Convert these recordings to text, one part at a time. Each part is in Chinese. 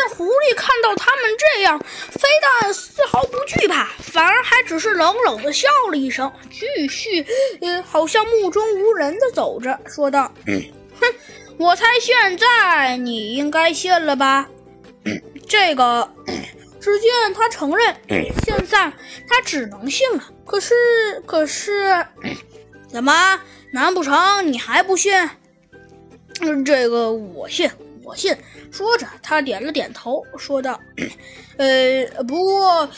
见狐狸看到他们这样，非但丝毫不惧怕，反而还只是冷冷地笑了一声，继续好像目中无人地走着，说道：哼，我猜现在你应该信了吧。只见他承认，现在他只能信了。可是怎么？难不成你还不信？我信。说着他点了点头，说道：不过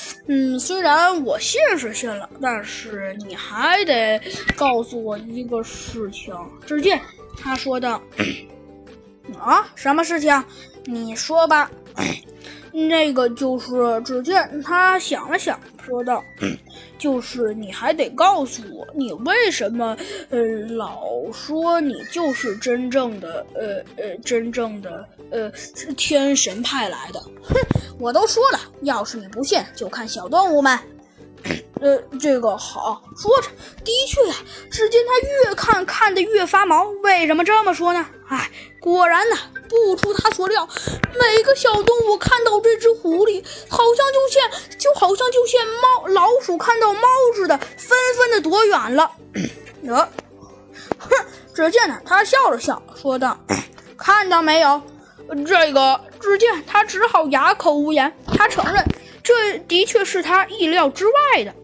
虽然我信是信了，但是你还得告诉我一个事情。只见他说道：啊，什么事情？你说吧。那个就是，只见他想了想，说道：就是你还得告诉我，你为什么老说你就是真正的天神派来的？哼，我都说了，要是你不信，就看小动物们。好，说着的确呀，只见他越看得越发毛。为什么这么说呢？果然呢，不出他所料，每个小动物看到这只狐狸，好像就像老鼠看到猫似的，纷纷的躲远了。只见呢，他笑了笑，说道：看到没有？只见他只好哑口无言。他承认这的确是他意料之外的，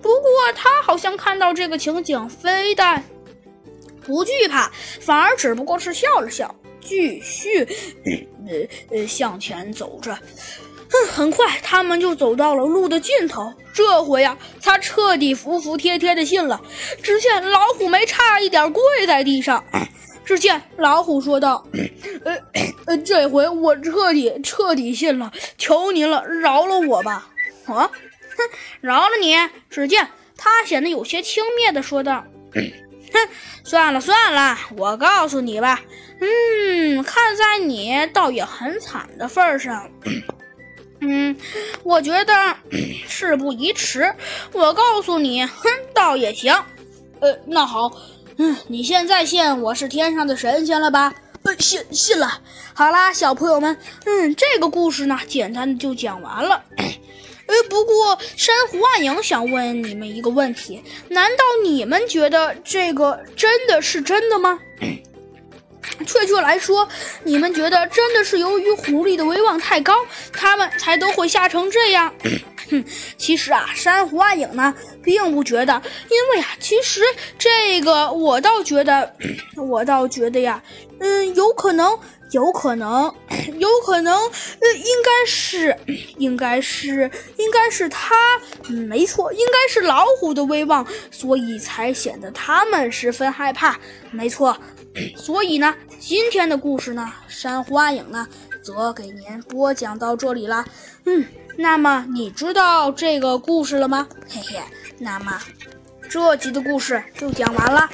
不过他好像看到这个情景，非但不惧怕，反而只不过是笑了笑，继续向前走着。很快他们就走到了路的尽头。这回呀，他彻底服服帖帖的信了。只见老虎没差一点跪在地上。只见老虎说道：这回我彻底信了，求您了，饶了我吧。饶了你？只见他显得有些轻蔑的说道：算了，我告诉你吧，看在你倒也很惨的份上，我觉得事不宜迟，我告诉你，倒也行。那好，你现在信我是天上的神仙了吧？信了。好啦，小朋友们，这个故事呢，简单的就讲完了。不过珊瑚暗影想问你们一个问题，难道你们觉得这个真的是真的吗？确切来说，你们觉得真的是由于狐狸的威望太高，他们才都会吓成这样？其实啊，珊瑚暗影呢并不觉得，因为啊，其实这个我倒觉得呀，有可能，应该是他，没错，应该是老虎的威望，所以才显得他们十分害怕，没错。所以呢，今天的故事呢，珊瑚暗影呢，则给您播讲到这里啦。那么你知道这个故事了吗？那么这集的故事就讲完了。